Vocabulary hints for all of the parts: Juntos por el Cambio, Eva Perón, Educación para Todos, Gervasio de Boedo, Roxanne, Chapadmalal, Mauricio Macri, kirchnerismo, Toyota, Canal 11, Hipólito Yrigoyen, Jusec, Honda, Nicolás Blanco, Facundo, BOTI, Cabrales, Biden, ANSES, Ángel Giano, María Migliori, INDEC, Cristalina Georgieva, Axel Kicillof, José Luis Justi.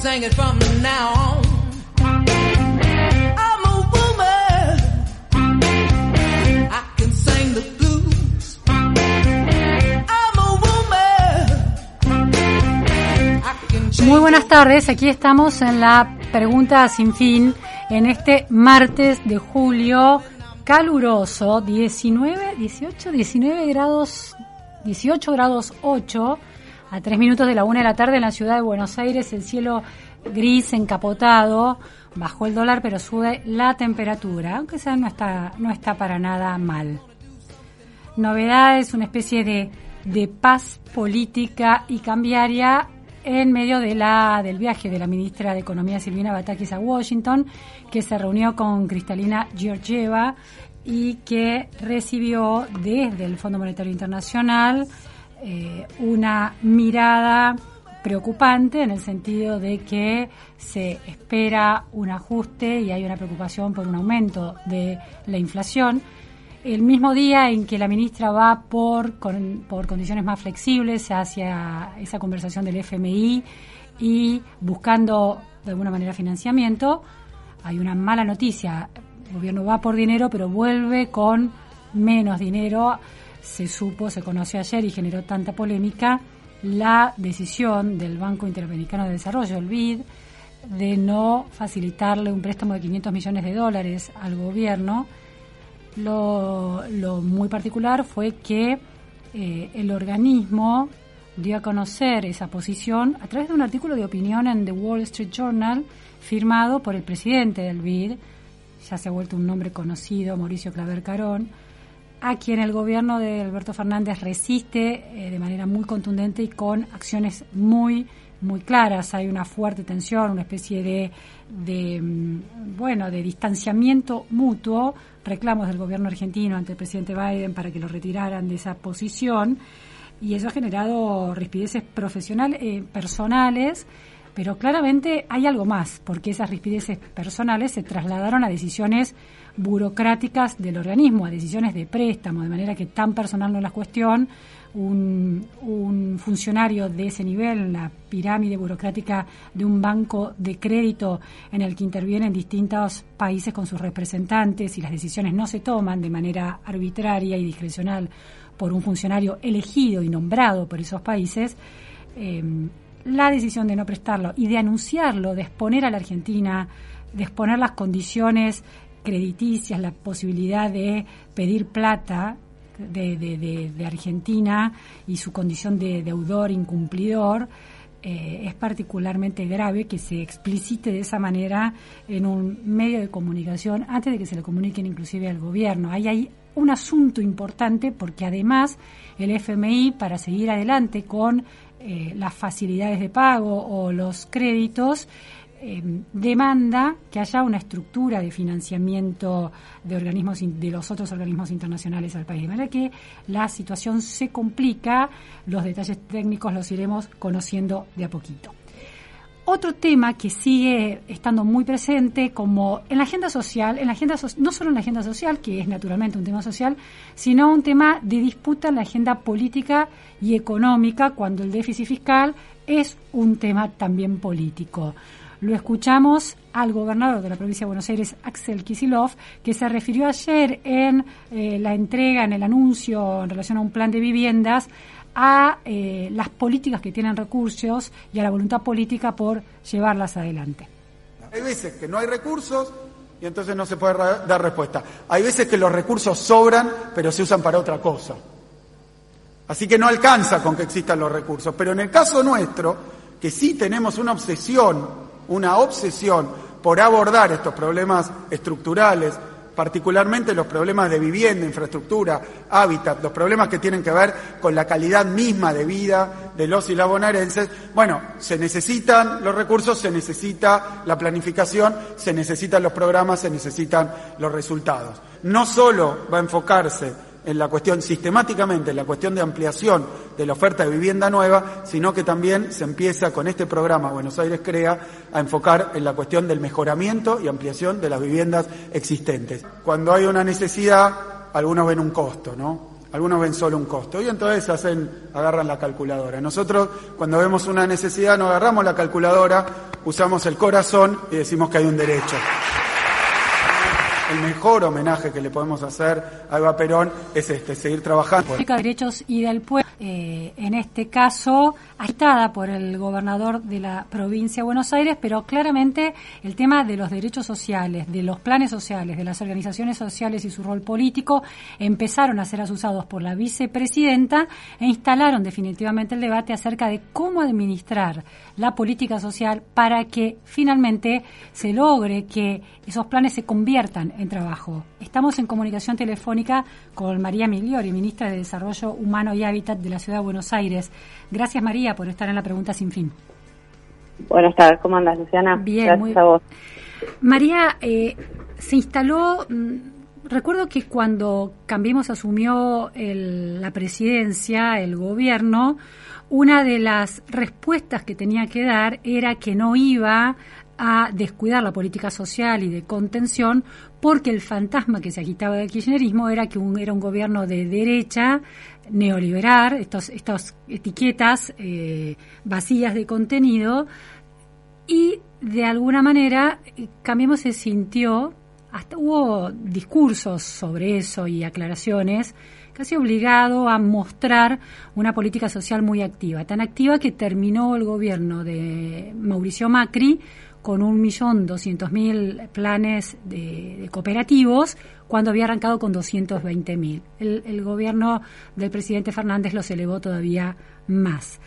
Sing it from now on. I'm a woman, I can sing the blues. I'm a woman, I can change. Muy buenas tardes, aquí estamos en la Pregunta Sin Fin en este martes de julio caluroso, 18 grados 8. A 3 minutos de la 1 de la tarde en la ciudad de Buenos Aires, el cielo gris, encapotado, bajó el dólar pero sube la temperatura, aunque sea no está para nada mal. Novedades, una especie de paz política y cambiaria en medio del viaje de la ministra de Economía Silvina Batakis a Washington, que se reunió con Cristalina Georgieva y que recibió desde el Fondo Monetario Internacional una mirada preocupante, en el sentido de que se espera un ajuste y hay una preocupación por un aumento de la inflación. El mismo día en que la ministra va por condiciones más flexibles hacia esa conversación del FMI y buscando de alguna manera financiamiento, hay una mala noticia. El gobierno va por dinero pero vuelve con menos dinero. Se conoció ayer y generó tanta polémica la decisión del Banco Interamericano de Desarrollo, el BID, de no facilitarle un préstamo de $500 millones al gobierno. Lo muy particular fue que el organismo dio a conocer esa posición a través de un artículo de opinión en The Wall Street Journal, firmado por el presidente del BID, ya se ha vuelto un nombre conocido, Mauricio Claver Carón, a quien el gobierno de Alberto Fernández resiste de manera muy contundente y con acciones muy, muy claras. Hay una fuerte tensión, una especie de distanciamiento mutuo, reclamos del gobierno argentino ante el presidente Biden para que lo retiraran de esa posición, y eso ha generado rispideces personales, pero claramente hay algo más, porque esas rispideces personales se trasladaron a decisiones burocráticas del organismo, a decisiones de préstamo, de manera que tan personal no es la cuestión. Un funcionario de ese nivel, la pirámide burocrática de un banco de crédito en el que intervienen distintos países con sus representantes, y las decisiones no se toman de manera arbitraria y discrecional por un funcionario elegido y nombrado por esos países, la decisión de no prestarlo y de anunciarlo, de exponer a la Argentina, de exponer las condiciones crediticias, la posibilidad de pedir plata de Argentina y su condición de deudor incumplidor, es particularmente grave que se explicite de esa manera en un medio de comunicación antes de que se lo comuniquen inclusive al gobierno. Ahí hay un asunto importante, porque además el FMI, para seguir adelante con las facilidades de pago o los créditos, demanda que haya una estructura de financiamiento de los otros organismos internacionales al país. De manera que la situación se complica, los detalles técnicos los iremos conociendo de a poquito. Otro tema que sigue estando muy presente como en la agenda social, no solo en la agenda social, que es naturalmente un tema social, sino un tema de disputa en la agenda política y económica, cuando el déficit fiscal es un tema también político. Lo escuchamos al gobernador de la provincia de Buenos Aires, Axel Kicillof, que se refirió ayer en la entrega, en el anuncio en relación a un plan de viviendas, a las políticas que tienen recursos y a la voluntad política por llevarlas adelante. Hay veces que no hay recursos y entonces no se puede dar respuesta. Hay veces que los recursos sobran, pero se usan para otra cosa. Así que no alcanza con que existan los recursos. Pero en el caso nuestro, que sí tenemos una obsesión por abordar estos problemas estructurales, particularmente los problemas de vivienda, infraestructura, hábitat, los problemas que tienen que ver con la calidad misma de vida de los y las bonaerenses, bueno, se necesitan los recursos, se necesita la planificación, se necesitan los programas, se necesitan los resultados. No solo va a enfocarse en la cuestión sistemáticamente, en la cuestión de ampliación de la oferta de vivienda nueva, sino que también se empieza con este programa Buenos Aires Crea a enfocar en la cuestión del mejoramiento y ampliación de las viviendas existentes. Cuando hay una necesidad, algunos ven un costo, ¿no? Algunos ven solo un costo y entonces agarran la calculadora. Nosotros, cuando vemos una necesidad, no agarramos la calculadora, usamos el corazón y decimos que hay un derecho. El mejor homenaje que le podemos hacer a Eva Perón es seguir trabajando. La política de derechos y del pueblo, en este caso, agitada por el gobernador de la provincia de Buenos Aires, pero claramente el tema de los derechos sociales, de los planes sociales, de las organizaciones sociales y su rol político empezaron a ser asusados por la vicepresidenta e instalaron definitivamente el debate acerca de cómo administrar la política social para que finalmente se logre que esos planes se conviertan en trabajo. Estamos en comunicación telefónica con María Migliori, ministra de Desarrollo Humano y Hábitat de la Ciudad de Buenos Aires. Gracias, María, por estar en La Pregunta Sin Fin. Buenas tardes, ¿cómo andas, Luciana? Bien, gracias a vos. María, se instaló... Recuerdo que cuando Cambiemos asumió la presidencia, el gobierno, una de las respuestas que tenía que dar era que no iba a descuidar la política social y de contención, porque el fantasma que se agitaba del kirchnerismo era que era un gobierno de derecha, neoliberal, estas etiquetas vacías de contenido, y de alguna manera Cambiemos se sintió... Hasta hubo discursos sobre eso y aclaraciones, casi obligado a mostrar una política social muy activa, tan activa que terminó el gobierno de Mauricio Macri con 1.200.000 planes de cooperativos cuando había arrancado con 220.000. El gobierno del presidente Fernández los elevó todavía más.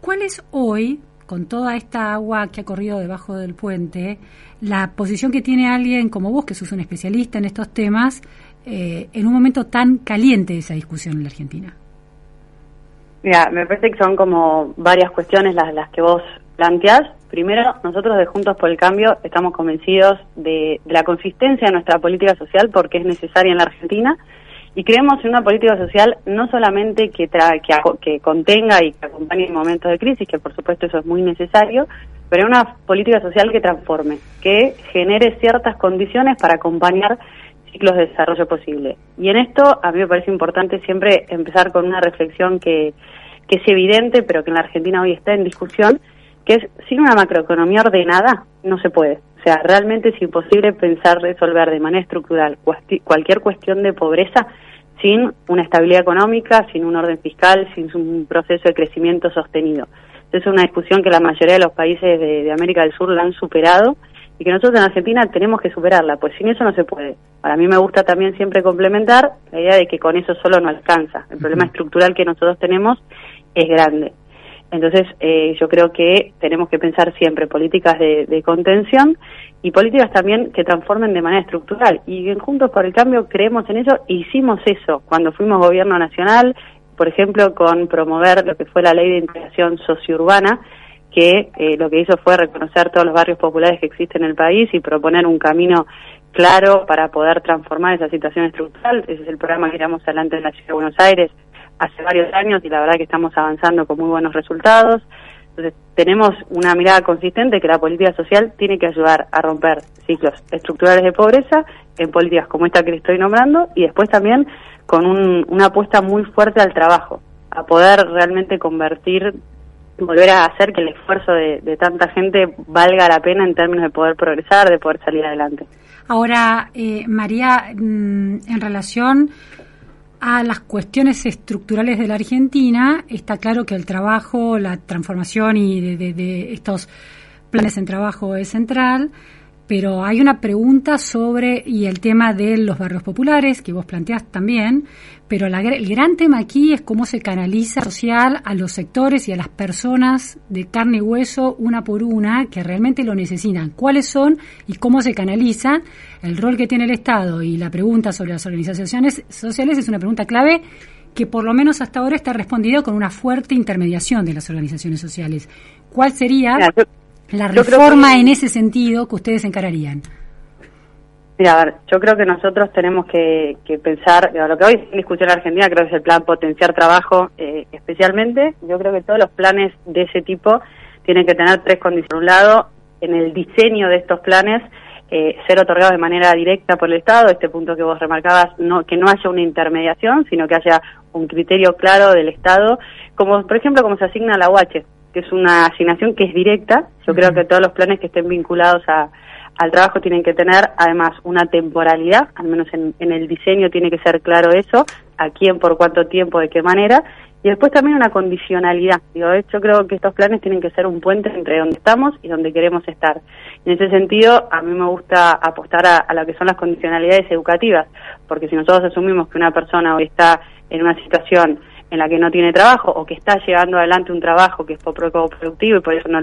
¿Cuál es hoy, con toda esta agua que ha corrido debajo del puente, la posición que tiene alguien como vos, que sos un especialista en estos temas, en un momento tan caliente de esa discusión en la Argentina? Mira, me parece que son como varias cuestiones las que vos planteás. Primero, nosotros de Juntos por el Cambio estamos convencidos de la consistencia de nuestra política social porque es necesaria en la Argentina, y creemos en una política social no solamente que contenga y que acompañe momentos de crisis, que por supuesto eso es muy necesario, pero en una política social que transforme, que genere ciertas condiciones para acompañar ciclos de desarrollo posible. Y en esto a mí me parece importante siempre empezar con una reflexión que es evidente, pero que en la Argentina hoy está en discusión, que es: sin una macroeconomía ordenada no se puede. O sea, realmente es imposible pensar resolver de manera estructural cualquier cuestión de pobreza sin una estabilidad económica, sin un orden fiscal, sin un proceso de crecimiento sostenido. Es una discusión que la mayoría de los países de América del Sur la han superado y que nosotros en Argentina tenemos que superarla, pues sin eso no se puede. Para mí me gusta también siempre complementar la idea de que con eso solo no alcanza. El problema estructural que nosotros tenemos es grande. Entonces yo creo que tenemos que pensar siempre políticas de contención y políticas también que transformen de manera estructural, y en Juntos por el Cambio creemos en eso e hicimos eso cuando fuimos gobierno nacional, por ejemplo con promover lo que fue la ley de integración sociourbana, que lo que hizo fue reconocer todos los barrios populares que existen en el país y proponer un camino claro para poder transformar esa situación estructural. Ese es el programa que llevamos adelante en la Ciudad de Buenos Aires hace varios años y la verdad que estamos avanzando con muy buenos resultados. Entonces tenemos una mirada consistente que la política social tiene que ayudar a romper ciclos estructurales de pobreza en políticas como esta que le estoy nombrando, y después también con una apuesta muy fuerte al trabajo, a poder realmente convertir volver a hacer que el esfuerzo de tanta gente valga la pena en términos de poder progresar, de poder salir adelante. Ahora, María, en relación a las cuestiones estructurales de la Argentina, está claro que el trabajo, la transformación y de estos planes en trabajo es central, pero hay una pregunta sobre, y el tema de los barrios populares, que vos planteás también, pero el gran tema aquí es cómo se canaliza social a los sectores y a las personas de carne y hueso, una por una, que realmente lo necesitan. ¿Cuáles son y cómo se canaliza? El rol que tiene el Estado y la pregunta sobre las organizaciones sociales es una pregunta clave que por lo menos hasta ahora está respondida con una fuerte intermediación de las organizaciones sociales. ¿Cuál sería la reforma en ese sentido que ustedes encararían? Mira, a ver, yo creo que nosotros tenemos que pensar, lo que hoy es discusión en Argentina creo que es el plan Potenciar Trabajo, especialmente. Yo creo que todos los planes de ese tipo tienen que tener tres condiciones. Por un lado, en el diseño de estos planes, ser otorgados de manera directa por el Estado, este punto que vos remarcabas, no, que no haya una intermediación, sino que haya un criterio claro del Estado, como por ejemplo como se asigna la UH, que es una asignación que es directa. Yo creo que todos los planes que estén vinculados al trabajo tienen que tener, además, una temporalidad, al menos en el diseño tiene que ser claro eso, a quién, por cuánto tiempo, de qué manera, y después también una condicionalidad. Yo creo que estos planes tienen que ser un puente entre donde estamos y donde queremos estar. En ese sentido, a mí me gusta apostar a lo que son las condicionalidades educativas, porque si nosotros asumimos que una persona hoy está en una situación en la que no tiene trabajo o que está llevando adelante un trabajo que es poco productivo y por eso no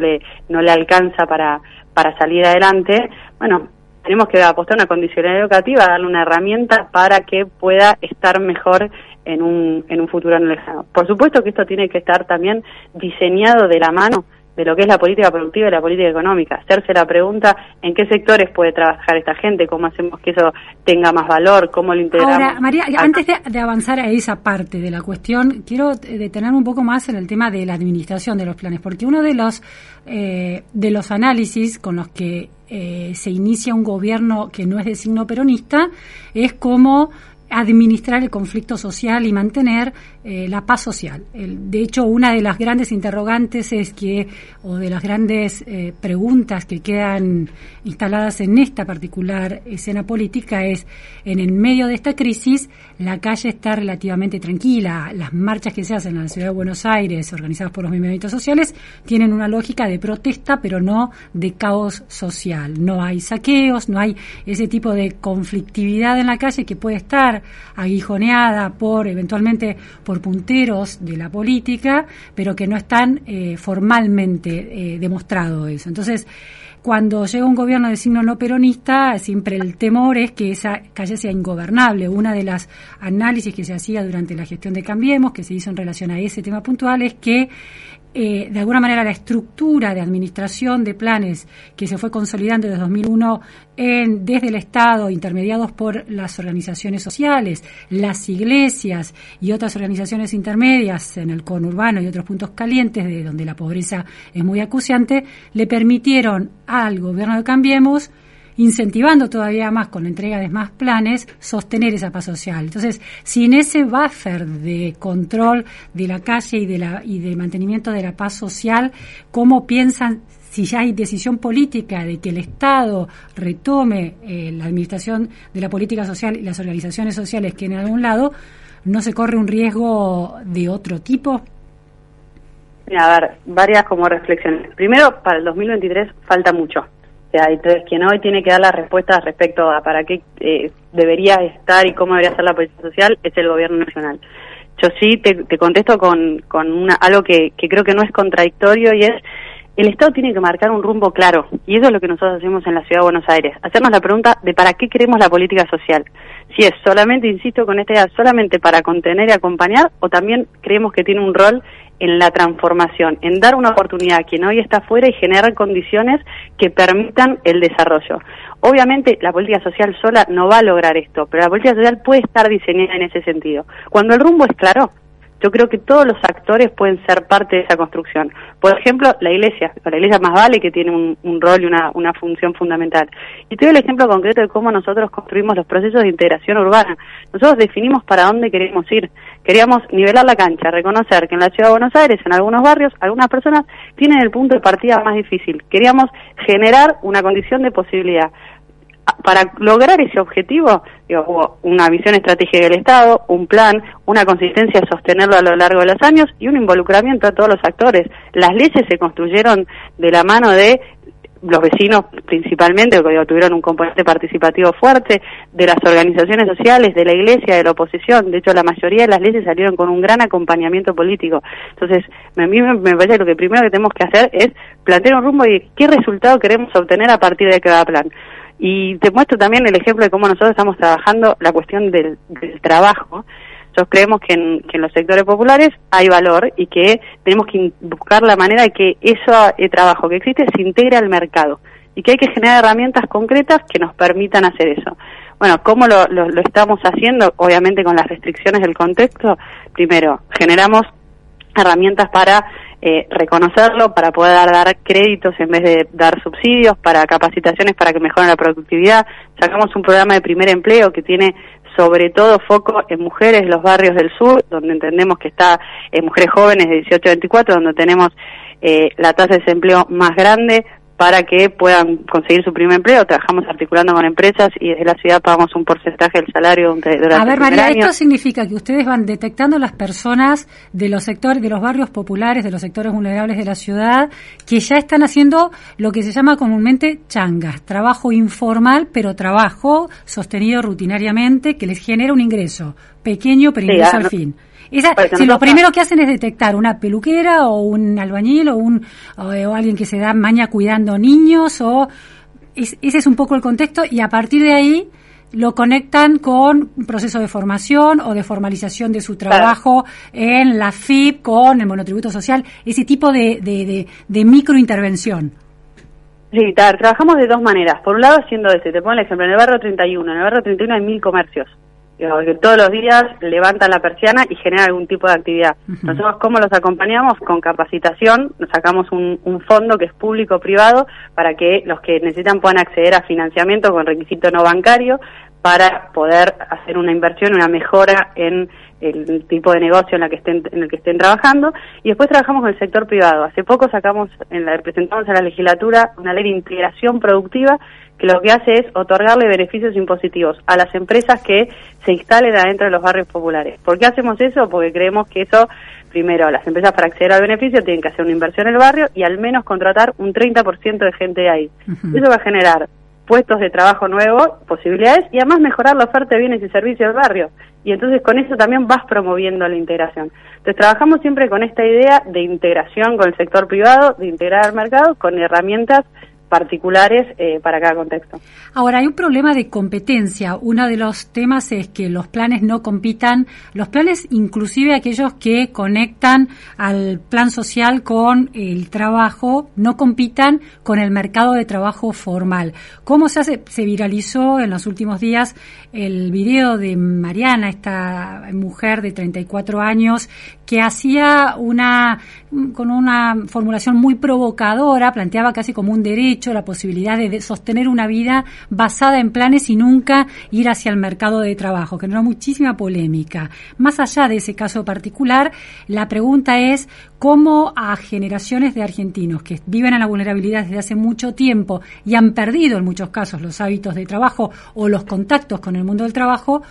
le alcanza para salir adelante, bueno, tenemos que apostar a una condicionalidad educativa, darle una herramienta para que pueda estar mejor en un futuro no lejano. Por supuesto que esto tiene que estar también diseñado de la mano de lo que es la política productiva y la política económica, hacerse la pregunta en qué sectores puede trabajar esta gente, cómo hacemos que eso tenga más valor, cómo lo integramos. Ahora, María, antes de avanzar a esa parte de la cuestión, quiero detenerme un poco más en el tema de la administración de los planes, porque uno de los análisis con los que se inicia un gobierno que no es de signo peronista es cómo administrar el conflicto social y mantener la paz social. De hecho, una de las grandes interrogantes de las grandes preguntas que quedan instaladas en esta particular escena política es, en el medio de esta crisis, la calle está relativamente tranquila. Las marchas que se hacen en la ciudad de Buenos Aires, organizadas por los movimientos sociales, tienen una lógica de protesta, pero no de caos social. No hay saqueos, no hay ese tipo de conflictividad en la calle que puede estar aguijoneada eventualmente por punteros de la política, pero que no están formalmente demostrado eso. Entonces, cuando llega un gobierno de signo no peronista, siempre el temor es que esa calle sea ingobernable. Una de las análisis que se hacía durante la gestión de Cambiemos, que se hizo en relación a ese tema puntual, es que de alguna manera la estructura de administración de planes que se fue consolidando desde 2001 desde el Estado, intermediados por las organizaciones sociales, las iglesias y otras organizaciones intermedias en el conurbano y otros puntos calientes de donde la pobreza es muy acuciante, le permitieron al gobierno de Cambiemos, incentivando todavía más con la entrega de más planes, sostener esa paz social. Entonces, sin ese buffer de control de la calle y del mantenimiento de la paz social, ¿cómo piensan, si ya hay decisión política de que el Estado retome la administración de la política social y las organizaciones sociales que en algún lado, no se corre un riesgo de otro tipo? Mira, a ver, varias como reflexiones. Primero, para el 2023 falta mucho. Entonces, quien hoy tiene que dar las respuestas respecto a para qué debería estar y cómo debería ser la política social es el gobierno nacional. Yo sí te contesto con algo que creo que no es contradictorio, y es: el Estado tiene que marcar un rumbo claro, y eso es lo que nosotros hacemos en la Ciudad de Buenos Aires, hacernos la pregunta de para qué queremos la política social. Si es solamente, insisto con esta idea, solamente para contener y acompañar, o también creemos que tiene un rol en la transformación, en dar una oportunidad a quien hoy está afuera y generar condiciones que permitan el desarrollo. Obviamente la política social sola no va a lograr esto, pero la política social puede estar diseñada en ese sentido. Cuando el rumbo es claro, yo creo que todos los actores pueden ser parte de esa construcción. Por ejemplo, la iglesia más vale que tiene un rol y una función fundamental. Y te doy el ejemplo concreto de cómo nosotros construimos los procesos de integración urbana. Nosotros definimos para dónde queremos ir. Queríamos nivelar la cancha, reconocer que en la Ciudad de Buenos Aires, en algunos barrios, algunas personas tienen el punto de partida más difícil. Queríamos generar una condición de posibilidad. Para lograr ese objetivo, hubo una visión estratégica del Estado, un plan, una consistencia a sostenerlo a lo largo de los años y un involucramiento a todos los actores. Las leyes se construyeron de la mano de los vecinos principalmente, porque tuvieron un componente participativo fuerte, de las organizaciones sociales, de la iglesia, de la oposición. De hecho, la mayoría de las leyes salieron con un gran acompañamiento político. Entonces, a mí me parece que lo que primero que tenemos que hacer es plantear un rumbo de qué resultado queremos obtener a partir de cada plan. Y te muestro también el ejemplo de cómo nosotros estamos trabajando la cuestión del trabajo. Nosotros creemos que en los sectores populares hay valor y que tenemos que buscar la manera de que ese trabajo que existe se integre al mercado y que hay que generar herramientas concretas que nos permitan hacer eso. Bueno, ¿cómo lo estamos haciendo? Obviamente con las restricciones del contexto. Primero, generamos herramientas para reconocerlo, para poder dar créditos en vez de dar subsidios, para capacitaciones para que mejoren la productividad. Sacamos un programa de primer empleo que tiene sobre todo foco en mujeres de los barrios del sur, donde entendemos que está mujeres jóvenes de 18 a 24, donde tenemos la tasa de desempleo más grande, para que puedan conseguir su primer empleo. Trabajamos articulando con empresas y desde la ciudad pagamos un porcentaje del salario durante el primer año. A ver, María, ¿esto significa que ustedes van detectando las personas de los sectores, de los barrios populares, de los sectores vulnerables de la ciudad, que ya están haciendo lo que se llama comúnmente changas, trabajo informal, pero trabajo sostenido rutinariamente que les genera un ingreso pequeño pero ingreso al fin? Si lo primero que hacen es detectar una peluquera o un albañil o alguien que se da maña cuidando niños, ese es un poco el contexto, y a partir de ahí lo conectan con un proceso de formación o de formalización de su trabajo en la FIP, con el monotributo social, ese tipo de microintervención. Sí, trabajamos de dos maneras. Por un lado, siendo te pongo el ejemplo, en el barrio 31, hay 1.000 comercios. Que todos los días levantan la persiana y generan algún tipo de actividad. Nosotros, ¿cómo los acompañamos? Con capacitación. Nos sacamos un fondo que es público-privado para que los que necesitan puedan acceder a financiamiento con requisito no bancario para poder hacer una inversión, una mejora en el tipo de negocio en el que estén trabajando. Y después trabajamos con el sector privado. Hace poco presentamos a la legislatura una ley de integración productiva que lo que hace es otorgarle beneficios impositivos a las empresas que se instalen adentro de los barrios populares. ¿Por qué hacemos eso? Porque creemos que eso, primero, las empresas para acceder al beneficio tienen que hacer una inversión en el barrio y al menos contratar un 30% de gente de ahí. Eso va a generar puestos de trabajo nuevos, posibilidades, y además mejorar la oferta de bienes y servicios del barrio. Y entonces con eso también vas promoviendo la integración. Entonces trabajamos siempre con esta idea de integración con el sector privado, de integrar al mercado con herramientas particulares para cada contexto. Ahora, hay un problema de competencia. Uno de los temas es que los planes no compitan, los planes inclusive aquellos que conectan al plan social con el trabajo, no compitan con el mercado de trabajo formal. ¿Cómo se hace? Se viralizó en los últimos días el video de Mariana, esta mujer de 34 años, que hacía con una formulación muy provocadora, planteaba casi como un derecho la posibilidad de sostener una vida basada en planes y nunca ir hacia el mercado de trabajo, que generó muchísima polémica. Más allá de ese caso particular, la pregunta es cómo a generaciones de argentinos que viven en la vulnerabilidad desde hace mucho tiempo y han perdido en muchos casos los hábitos de trabajo o los contactos con el mundo del trabajo,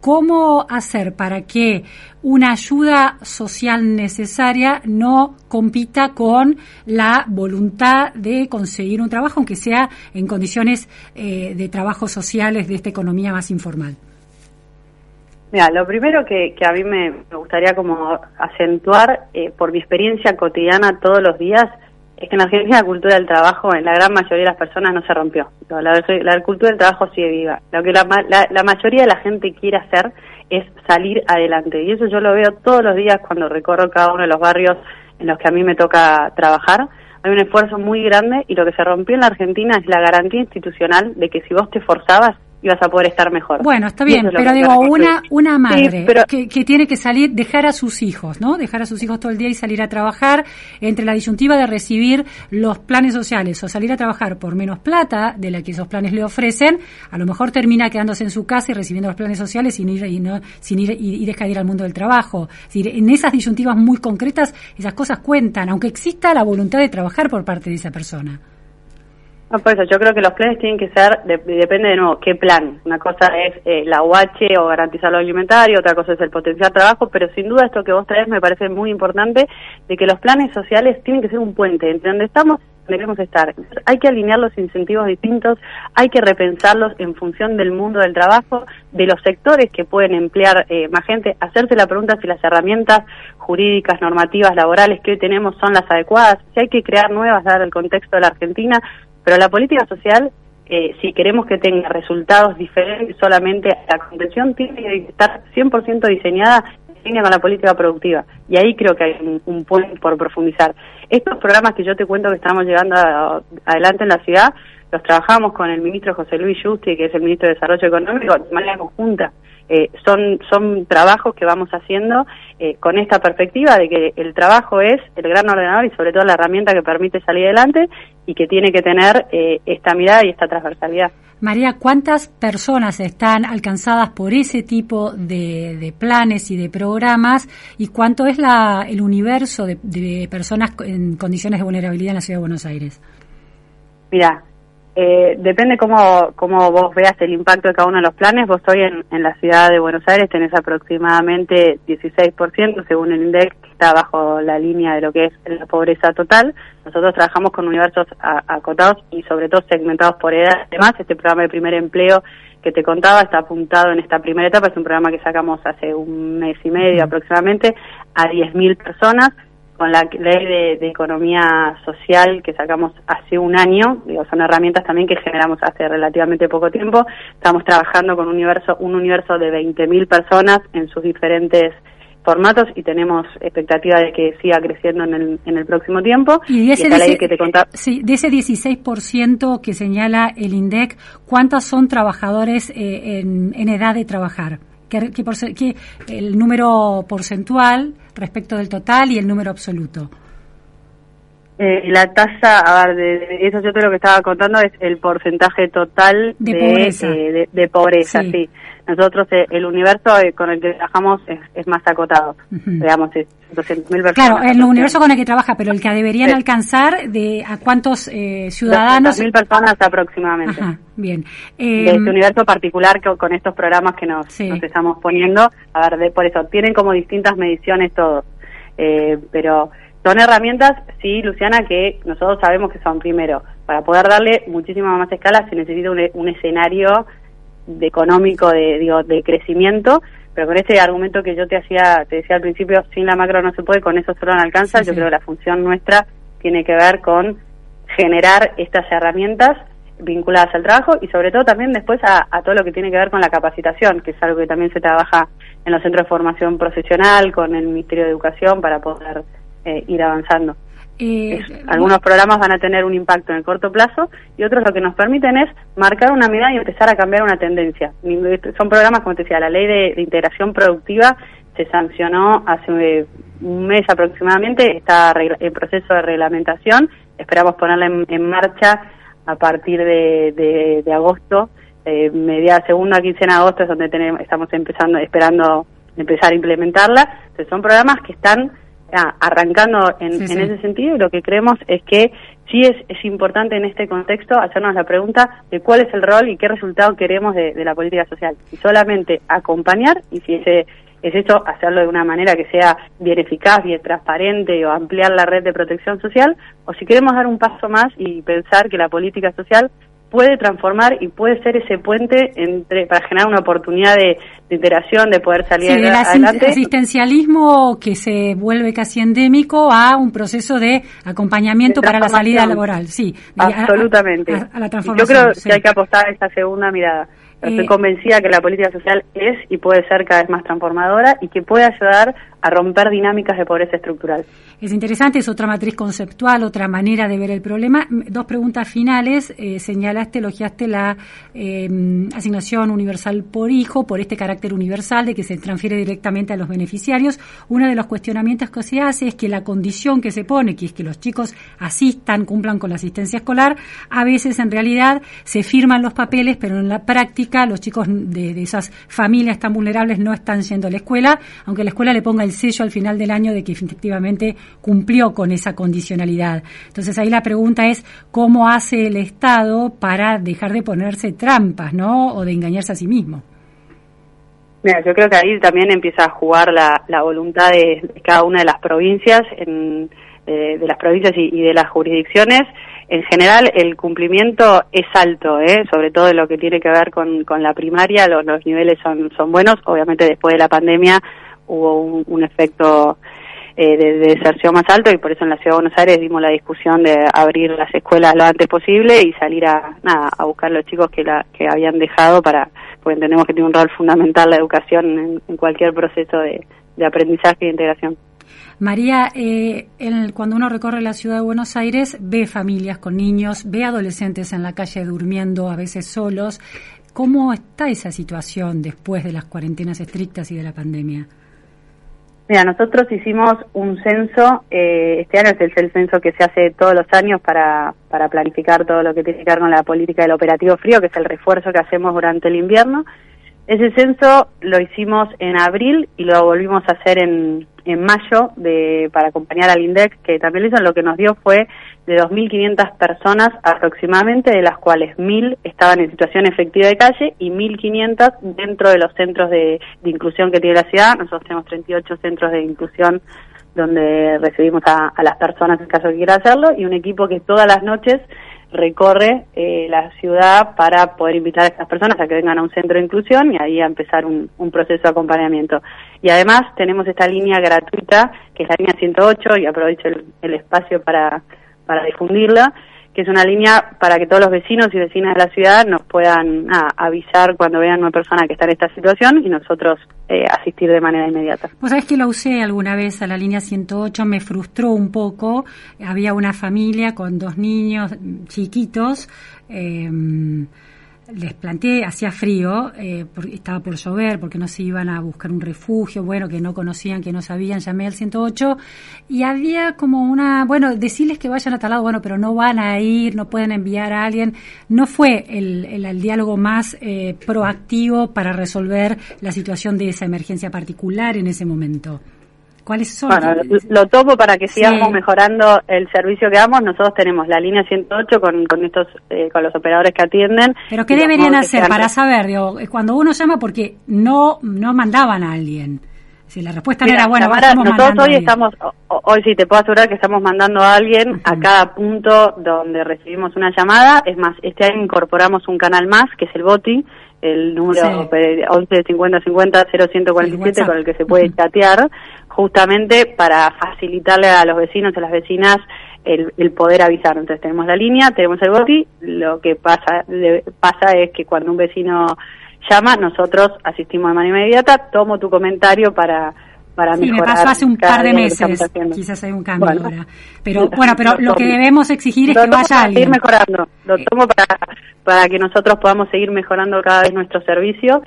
¿cómo hacer para que una ayuda social necesaria no compita con la voluntad de conseguir un trabajo, aunque sea en condiciones de trabajos sociales de esta economía más informal? Mira, lo primero que a mí me gustaría como acentuar por mi experiencia cotidiana todos los días es que en Argentina la cultura del trabajo en la gran mayoría de las personas no se rompió. La cultura del trabajo sigue viva. Lo que la mayoría de la gente quiere hacer es salir adelante. Y eso yo lo veo todos los días cuando recorro cada uno de los barrios en los que a mí me toca trabajar. Hay un esfuerzo muy grande y lo que se rompió en la Argentina es la garantía institucional de que si vos te esforzabas y vas a poder estar mejor. Bueno, está bien, pero digo, una madre sí, pero... que tiene que salir, dejar a sus hijos, ¿no? Dejar a sus hijos todo el día y salir a trabajar, entre la disyuntiva de recibir los planes sociales o salir a trabajar por menos plata de la que esos planes le ofrecen, a lo mejor termina quedándose en su casa y recibiendo los planes sociales sin ir y deja de ir al mundo del trabajo. Es decir, en esas disyuntivas muy concretas, esas cosas cuentan, aunque exista la voluntad de trabajar por parte de esa persona. No, por eso, yo creo que los planes tienen que ser, depende de nuevo, qué plan. Una cosa es la UH o garantizar lo alimentario, otra cosa es el potenciar trabajo, pero sin duda esto que vos traes me parece muy importante, de que los planes sociales tienen que ser un puente entre donde estamos y donde queremos estar. Hay que alinear los incentivos distintos, hay que repensarlos en función del mundo del trabajo, de los sectores que pueden emplear más gente, hacerse la pregunta si las herramientas jurídicas, normativas, laborales que hoy tenemos son las adecuadas, si hay que crear nuevas, dado el contexto de la Argentina. Pero la política social, si queremos que tenga resultados diferentes solamente a la contención, tiene que estar 100% diseñada en línea con la política productiva. Y ahí creo que hay un punto por profundizar. Estos programas que yo te cuento que estamos llevando adelante en la ciudad, los trabajamos con el ministro José Luis Justi, que es el ministro de Desarrollo Económico, de manera conjunta. Son trabajos que vamos haciendo con esta perspectiva de que el trabajo es el gran ordenador y sobre todo la herramienta que permite salir adelante y que tiene que tener esta mirada y esta transversalidad. María, ¿cuántas personas están alcanzadas por ese tipo de planes y de programas y cuánto es el universo de personas en condiciones de vulnerabilidad en la Ciudad de Buenos Aires? Mirá, depende cómo vos veas el impacto de cada uno de los planes. Vos hoy en la Ciudad de Buenos Aires tenés aproximadamente 16%, según el INDEC, que está bajo la línea de lo que es la pobreza total. Nosotros trabajamos con universos acotados y sobre todo segmentados por edad. Además, este programa de primer empleo que te contaba está apuntado en esta primera etapa, es un programa que sacamos hace un mes y medio aproximadamente, a 10.000 personas. Con la ley de economía social que sacamos hace un año, digo, son herramientas también que generamos hace relativamente poco tiempo. Estamos trabajando con un universo de 20.000 personas en sus diferentes formatos y tenemos expectativa de que siga creciendo en el próximo tiempo. Y de ese, de ese 16% que señala el INDEC, ¿cuántos son trabajadores en edad de trabajar? ¿Qué el número porcentual respecto del total y el número absoluto? La tasa, a ver, de eso yo te lo que estaba contando es el porcentaje total de pobreza. De pobreza, sí. Nosotros el universo con el que trabajamos es más acotado, digamos, es 200.000 personas. Claro, el universo con el que trabaja, pero el que deberían alcanzar, ¿a cuántos ciudadanos? 200.000 personas aproximadamente. Ajá, bien. De este universo particular con estos programas que nos estamos poniendo, a ver, por eso, tienen como distintas mediciones todos, pero... Son herramientas, sí, Luciana, que nosotros sabemos que son, primero, para poder darle muchísima más escala se necesita un escenario económico de crecimiento, pero con este argumento que yo te decía al principio, sin la macro no se puede, con eso solo no alcanza. Sí, yo creo que la función nuestra tiene que ver con generar estas herramientas vinculadas al trabajo y sobre todo también después a todo lo que tiene que ver con la capacitación, que es algo que también se trabaja en los centros de formación profesional, con el Ministerio de Educación, para poder... ir avanzando. Algunos programas van a tener un impacto en el corto plazo y otros lo que nos permiten es marcar una mirada y empezar a cambiar una tendencia. Son programas, como te decía, la ley de integración productiva se sancionó hace un mes aproximadamente, está en proceso de reglamentación, esperamos ponerla en marcha a partir de agosto, media segunda quincena de agosto es donde estamos esperando empezar a implementarla. Entonces son programas que están arrancando en ese sentido, y lo que creemos es que sí es importante en este contexto hacernos la pregunta de cuál es el rol y qué resultado queremos de la política social, y solamente acompañar, y si es eso, hacerlo de una manera que sea bien eficaz, bien transparente, o ampliar la red de protección social, o si queremos dar un paso más y pensar que la política social puede transformar y puede ser ese puente para generar una oportunidad de interacción, de poder salir adelante. Del asistencialismo que se vuelve casi endémico a un proceso de acompañamiento para la salida laboral. Sí, absolutamente. A la transformación. Yo creo que hay que apostar a esa segunda mirada. Estoy convencida que la política social es y puede ser cada vez más transformadora y que puede ayudar a romper dinámicas de pobreza estructural. Es interesante, es otra matriz conceptual, otra manera de ver el problema. Dos preguntas finales. Señalaste, elogiaste la asignación universal por hijo, por este carácter universal de que se transfiere directamente a los beneficiarios. Uno de los cuestionamientos que se hace es que la condición que se pone, que es que los chicos asistan, cumplan con la asistencia escolar, a veces en realidad se firman los papeles, pero en la práctica los chicos de esas familias tan vulnerables no están yendo a la escuela, aunque la escuela le ponga el sello al final del año de que efectivamente cumplió con esa condicionalidad. Entonces ahí la pregunta es cómo hace el Estado para dejar de ponerse trampas, ¿no? O de engañarse a sí mismo. Mira, yo creo que ahí también empieza a jugar la voluntad de cada una de las provincias, de las provincias y de las jurisdicciones. En general el cumplimiento es alto, sobre todo en lo que tiene que ver con la primaria, los niveles son buenos. Obviamente después de la pandemia hubo un efecto de deserción más alto, y por eso en la Ciudad de Buenos Aires dimos la discusión de abrir las escuelas lo antes posible y salir a buscar a los chicos que habían dejado, porque entendemos que tiene un rol fundamental la educación en cualquier proceso de aprendizaje y de integración. María, cuando uno recorre la Ciudad de Buenos Aires, ve familias con niños, ve adolescentes en la calle durmiendo, a veces solos. ¿Cómo está esa situación después de las cuarentenas estrictas y de la pandemia? Mira, nosotros hicimos un censo, este año es el censo que se hace todos los años para planificar todo lo que tiene que ver con la política del operativo frío, que es el refuerzo que hacemos durante el invierno. Ese censo lo hicimos en abril y lo volvimos a hacer en mayo para acompañar al INDEC, que también lo hizo. Lo que nos dio fue de 2.500 personas aproximadamente, de las cuales 1.000 estaban en situación efectiva de calle y 1.500 dentro de los centros de inclusión que tiene la ciudad. Nosotros tenemos 38 centros de inclusión donde recibimos a las personas en caso de que quieran hacerlo, y un equipo que todas las noches recorre la ciudad para poder invitar a estas personas a que vengan a un centro de inclusión y ahí a empezar un proceso de acompañamiento. Y además tenemos esta línea gratuita, que es la línea 108, y aprovecho el espacio para difundirla, que es una línea para que todos los vecinos y vecinas de la ciudad nos puedan avisar cuando vean una persona que está en esta situación y nosotros asistir de manera inmediata. Vos sabés que la usé alguna vez a la línea 108, me frustró un poco. Había una familia con 2 niños chiquitos, les planteé, hacía frío, estaba por llover, porque no se iban a buscar un refugio, bueno, que no conocían, que no sabían. Llamé al 108 y había como decirles que vayan a tal lado, bueno, pero no van a ir, no pueden enviar a alguien. No fue el diálogo más proactivo para resolver la situación de esa emergencia particular en ese momento. ¿Cuáles son? Bueno, lo topo para que sigamos mejorando el servicio que damos. Nosotros tenemos la línea 108 con estos con los operadores que atienden. ¿Pero qué deberían hacer para saber? Digo, cuando uno llama, porque no mandaban a alguien. Si la respuesta no era buena, nosotros hoy sí te puedo asegurar que estamos mandando a alguien, uh-huh, a cada punto donde recibimos una llamada. Es más, este año incorporamos un canal más, que es el BOTI, el número 1150500147, con el que se puede, uh-huh, chatear, justamente para facilitarle a los vecinos y a las vecinas el poder avisar. Entonces tenemos la línea, tenemos el BOTI. Lo que pasa es que cuando un vecino llama, nosotros asistimos de manera inmediata. Tomo tu comentario para mejorar. Me pasó hace un par de meses, quizás hay un cambio ahora. Pero lo que debemos exigir es que vaya alguien. Lo tomo para seguir mejorando, lo tomo para que nosotros podamos seguir mejorando cada vez nuestro servicio.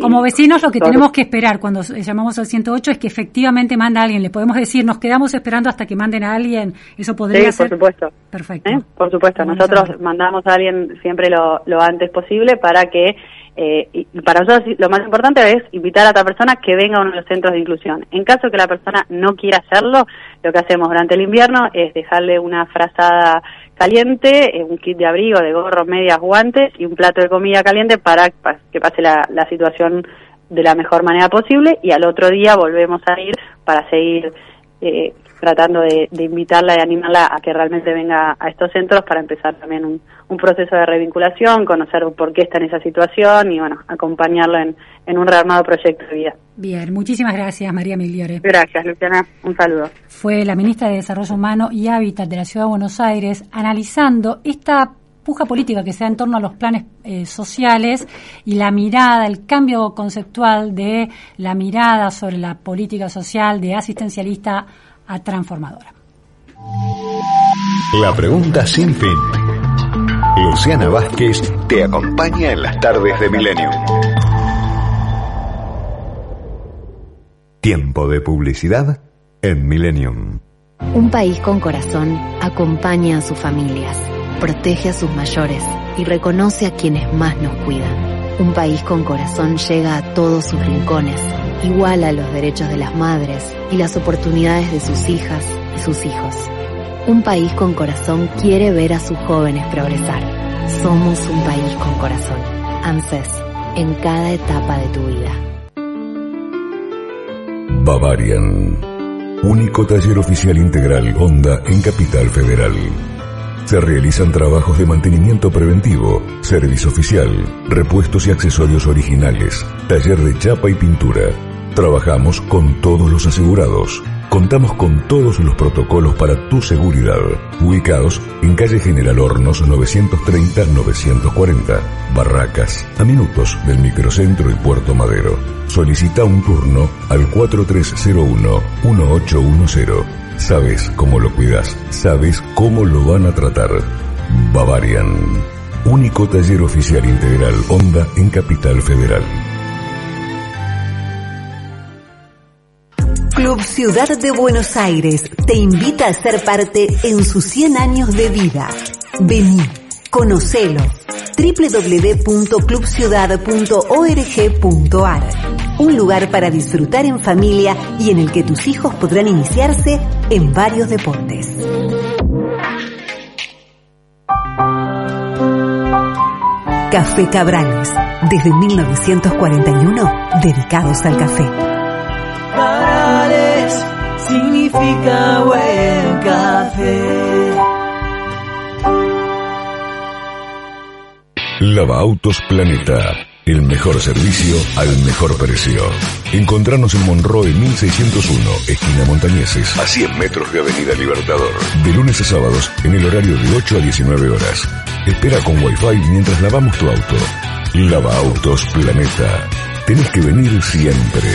Como vecinos, lo que tenemos que esperar cuando llamamos al 108 es que efectivamente manda a alguien. Le podemos decir, nos quedamos esperando hasta que manden a alguien. Eso podría ser. Por supuesto. Perfecto. Por supuesto. Bueno, nosotros mandamos a alguien siempre lo antes posible para que. Y para nosotros lo más importante es invitar a otra persona que venga a uno de los centros de inclusión. En caso que la persona no quiera hacerlo, lo que hacemos durante el invierno es dejarle una frazada caliente, un kit de abrigo, de gorros, medias, guantes y un plato de comida caliente para que pase la situación de la mejor manera posible, y al otro día volvemos a ir para seguir tratando de invitarla y animarla a que realmente venga a estos centros para empezar también un proceso de revinculación, conocer por qué está en esa situación y, bueno, acompañarlo en un rearmado proyecto de vida. Bien, muchísimas gracias, María Migliori. Gracias, Luciana. Un saludo. Fue la ministra de Desarrollo Humano y Hábitat de la Ciudad de Buenos Aires analizando esta puja política que se da en torno a los planes sociales y la mirada, el cambio conceptual de la mirada sobre la política social de asistencialista a transformadora. La pregunta sin fin. Luciana Vázquez te acompaña en las tardes de Milenio. Tiempo de publicidad en Millennium. Un país con corazón acompaña a sus familias, protege a sus mayores y reconoce a quienes más nos cuidan. Un país con corazón llega a todos sus rincones, iguala los derechos de las madres y las oportunidades de sus hijas y sus hijos. Un país con corazón quiere ver a sus jóvenes progresar. Somos un país con corazón. ANSES, en cada etapa de tu vida. Bavarian, único taller oficial integral Honda en Capital Federal. Se realizan trabajos de mantenimiento preventivo, servicio oficial, repuestos y accesorios originales, taller de chapa y pintura. Trabajamos con todos los asegurados. Contamos con todos los protocolos para tu seguridad. Ubicados en calle General Hornos 930-940, Barracas, a minutos del microcentro y Puerto Madero. Solicita un turno al 4301-1810. Sabes cómo lo cuidas, sabes cómo lo van a tratar. Bavarian, único taller oficial integral Honda en Capital Federal. Club Ciudad de Buenos Aires te invita a ser parte en sus 100 años de vida. Vení, conocelo. www.clubciudad.org.ar. Un lugar para disfrutar en familia y en el que tus hijos podrán iniciarse en varios deportes. Café Cabrales, desde 1941, dedicados al café. Significa buen café. Lava Autos Planeta, el mejor servicio al mejor precio. Encontranos en Monroe 1601, esquina Montañeses, a 100 metros de Avenida Libertador. De lunes a sábados, en el horario de 8 a 19 horas. Espera con Wi-Fi mientras lavamos tu auto. Lava Autos Planeta. Tenés que venir siempre.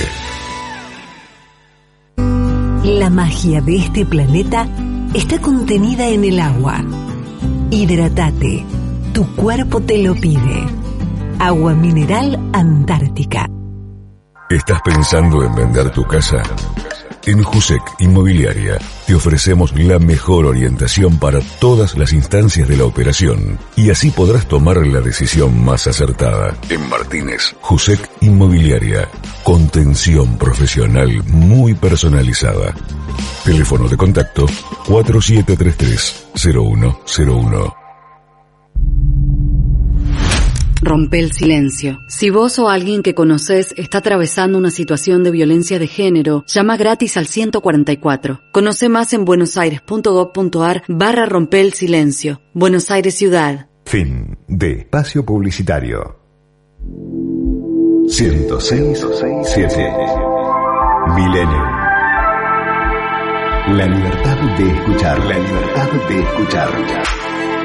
La magia de este planeta está contenida en el agua. Hidratate, tu cuerpo te lo pide. Agua mineral Antártica. ¿Estás pensando en vender tu casa? En Jusec Inmobiliaria te ofrecemos la mejor orientación para todas las instancias de la operación y así podrás tomar la decisión más acertada. En Martínez, Jusec Inmobiliaria, contención profesional muy personalizada. Teléfono de contacto 4733-0101. Rompe el silencio. Si vos o alguien que conocés está atravesando una situación de violencia de género, llama gratis al 144. Conoce más en buenosaires.gov.ar/rompe el silencio. Buenos Aires Ciudad. Fin de espacio publicitario. 106.7 Milenio. La libertad de escuchar. La libertad de escuchar.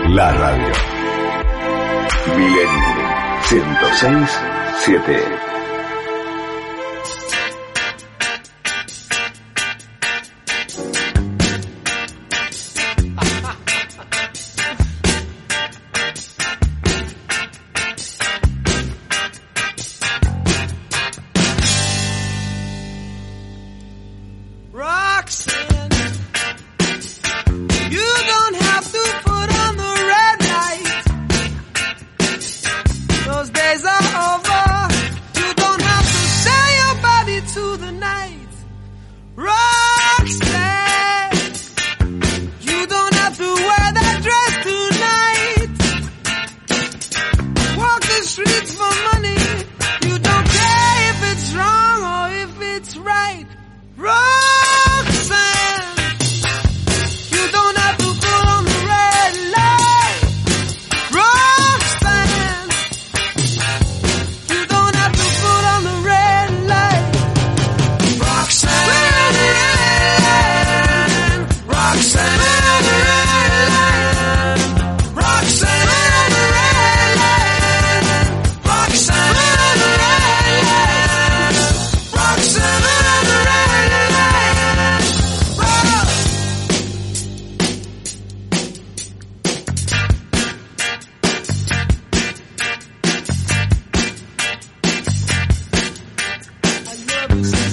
La radio. Milenio. 106.7. Roxanne,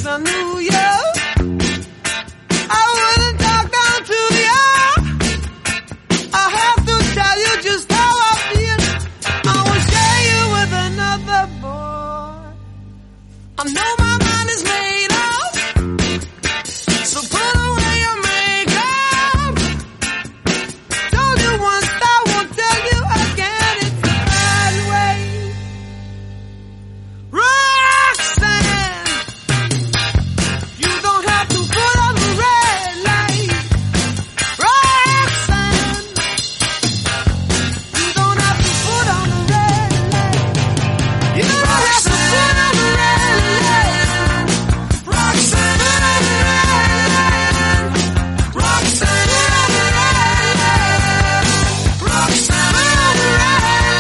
'cause I knew you. I wouldn't talk down to you. I have to tell you just how I feel. I won't share you with another boy. I know my mind is made up, so put away your makeup. Told you once, I won't tell you again. It's a bad way, Roxanne. You don't have to put on the red light, Roxanne. You don't have to put on the red light. You don't have to put on the red light, Roxanne. Put on the red light, Roxanne. Put on the red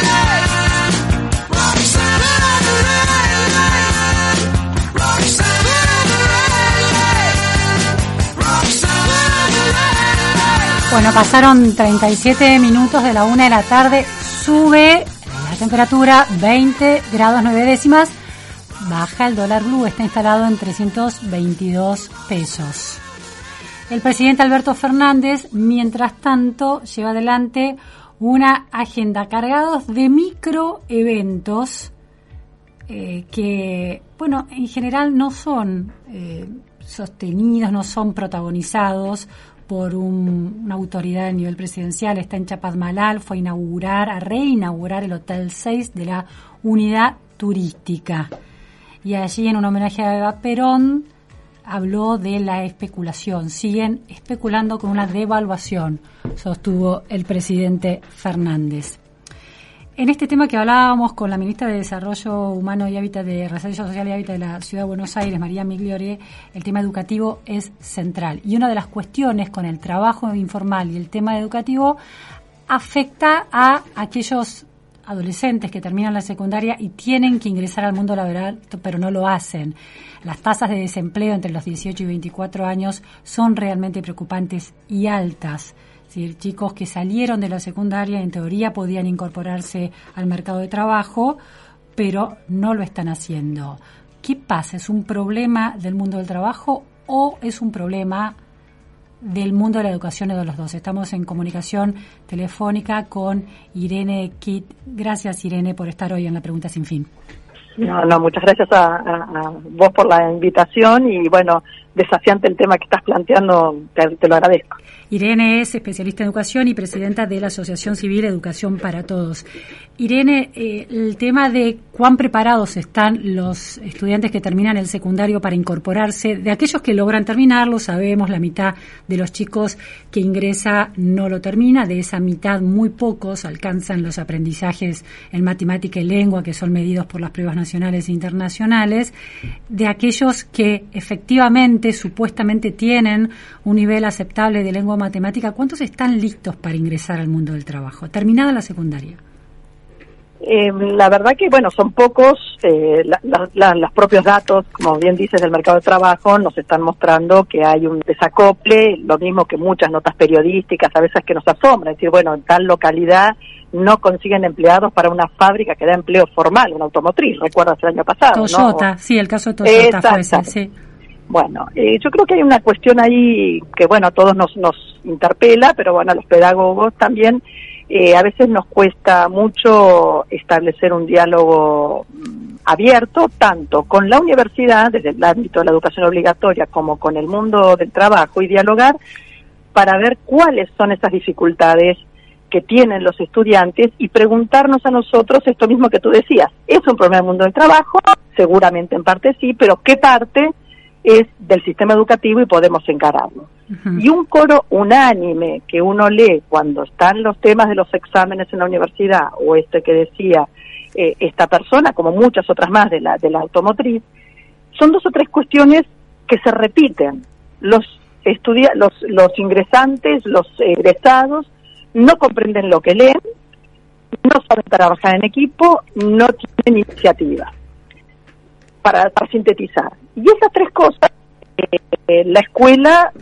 light, Roxanne. Put on the red light, Roxanne. Put on the red light, Roxanne. Put on the red light, Roxanne. Put on the red light. Bueno, pasaron 37 minutos de la 1 de la tarde. Sube la temperatura 20 grados 9 décimas. Baja el dólar blue, está instalado en 322 pesos. El presidente Alberto Fernández, mientras tanto, lleva adelante una agenda cargados de microeventos que, bueno, en general no son sostenidos, no son protagonizados por una autoridad a nivel presidencial. Está en Chapadmalal, fue a reinaugurar el Hotel 6 de la unidad turística. Y allí, en un homenaje a Eva Perón, habló de la especulación. Siguen especulando con una devaluación, sostuvo el presidente Fernández. En este tema que hablábamos con la ministra de Desarrollo Humano y Hábitat de Desarrollo Social y Hábitat de la Ciudad de Buenos Aires, María Migliori, el tema educativo es central. Y una de las cuestiones con el trabajo informal y el tema educativo afecta a aquellos adolescentes que terminan la secundaria y tienen que ingresar al mundo laboral, pero no lo hacen. Las tasas de desempleo entre los 18 y 24 años son realmente preocupantes y altas. Es decir, chicos que salieron de la secundaria, en teoría podían incorporarse al mercado de trabajo, pero no lo están haciendo. ¿Qué pasa? ¿Es un problema del mundo del trabajo o es un problema del mundo de la educación? Es de los dos. Estamos en comunicación telefónica con Irene Kitt. Gracias, Irene, por estar hoy en La Pregunta Sin Fin. No, muchas gracias a vos por la invitación y, bueno, desafiante el tema que estás planteando, te lo agradezco. Irene es especialista en educación y presidenta de la Asociación Civil Educación para Todos. Irene, el tema de cuán preparados están los estudiantes que terminan el secundario para incorporarse, de aquellos que logran terminarlo, sabemos, la mitad de los chicos que ingresa no lo termina, de esa mitad muy pocos alcanzan los aprendizajes en matemática y lengua que son medidos por las pruebas nacionales e internacionales, de aquellos que efectivamente, supuestamente tienen un nivel aceptable de lengua o matemática, ¿cuántos están listos para ingresar al mundo del trabajo, terminada la secundaria? La verdad que, bueno, son pocos. Los propios datos, como bien dices, del mercado de trabajo nos están mostrando que hay un desacople, lo mismo que muchas notas periodísticas, a veces que nos asombra, es decir, bueno, en tal localidad no consiguen empleados para una fábrica que da empleo formal, una automotriz, ¿recuerdas el año pasado? Toyota, ¿no? Sí, el caso de Toyota fue ese, sí. Bueno, yo creo que hay una cuestión ahí que, bueno, a todos nos interpela, pero bueno, a los pedagogos también. A veces nos cuesta mucho establecer un diálogo abierto, tanto con la universidad, desde el ámbito de la educación obligatoria, como con el mundo del trabajo, y dialogar para ver cuáles son esas dificultades que tienen los estudiantes y preguntarnos a nosotros esto mismo que tú decías. ¿Es un problema del mundo del trabajo? Seguramente en parte sí, pero ¿qué parte es del sistema educativo y podemos encararlo? Uh-huh. Y un coro unánime que uno lee cuando están los temas de los exámenes en la universidad, o este que decía esta persona, como muchas otras más de la automotriz, son dos o tres cuestiones que se repiten. Los ingresantes, los egresados, no comprenden lo que leen, no saben trabajar en equipo, no tienen iniciativa. Para sintetizar. Y esas tres cosas, la escuela,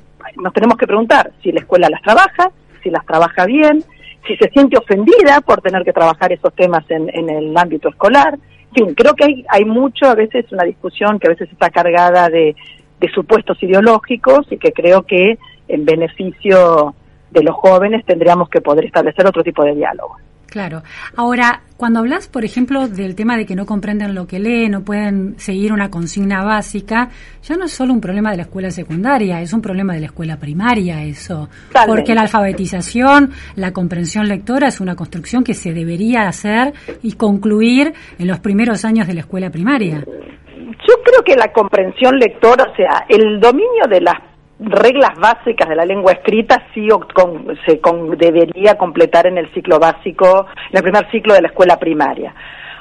nos tenemos que preguntar si la escuela las trabaja, si las trabaja bien, si se siente ofendida por tener que trabajar esos temas en el ámbito escolar, En fin, creo que hay mucho, a veces una discusión que a veces está cargada de supuestos ideológicos y que creo que en beneficio de los jóvenes tendríamos que poder establecer otro tipo de diálogo. Claro. Ahora, cuando hablas, por ejemplo, del tema de que no comprenden lo que leen, no pueden seguir una consigna básica, ya no es solo un problema de la escuela secundaria, es un problema de la escuela primaria eso. Talmente. Porque la alfabetización, la comprensión lectora es una construcción que se debería hacer y concluir en los primeros años de la escuela primaria. Yo creo que la comprensión lectora, o sea, el dominio de las reglas básicas de la lengua escrita debería completar en el ciclo básico, en el primer ciclo de la escuela primaria.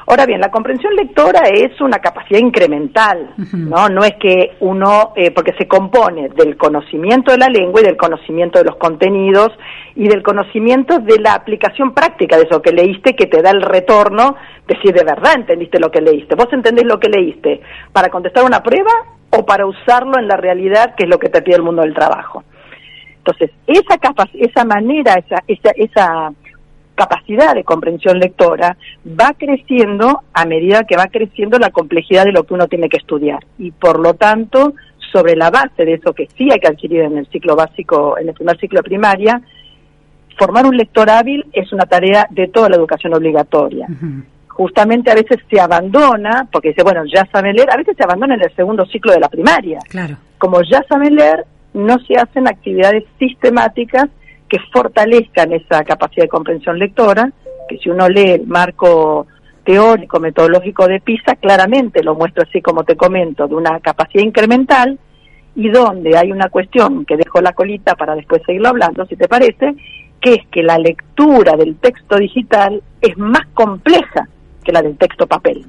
Ahora bien, la comprensión lectora es una capacidad incremental, ¿no? No es que uno, porque se compone del conocimiento de la lengua y del conocimiento de los contenidos y del conocimiento de la aplicación práctica de eso que leíste, que te da el retorno de si de verdad entendiste lo que leíste. ¿Vos entendés lo que leíste para contestar una prueba o para usarlo en la realidad, que es lo que te pide el mundo del trabajo? Entonces, esa capacidad de comprensión lectora va creciendo a medida que va creciendo la complejidad de lo que uno tiene que estudiar, y por lo tanto, sobre la base de eso que sí hay que adquirir en el ciclo básico, en el primer ciclo de primaria, formar un lector hábil es una tarea de toda la educación obligatoria. Uh-huh. Justamente a veces se abandona, porque dice, bueno, ya saben leer, a veces se abandona en el segundo ciclo de la primaria. Claro. Como ya saben leer, no se hacen actividades sistemáticas que fortalezcan esa capacidad de comprensión lectora, que si uno lee el marco teórico, metodológico de PISA, claramente lo muestro así como te comento, de una capacidad incremental, y donde hay una cuestión que dejo la colita para después seguirlo hablando, si te parece, que es que la lectura del texto digital es más compleja que la del texto papel.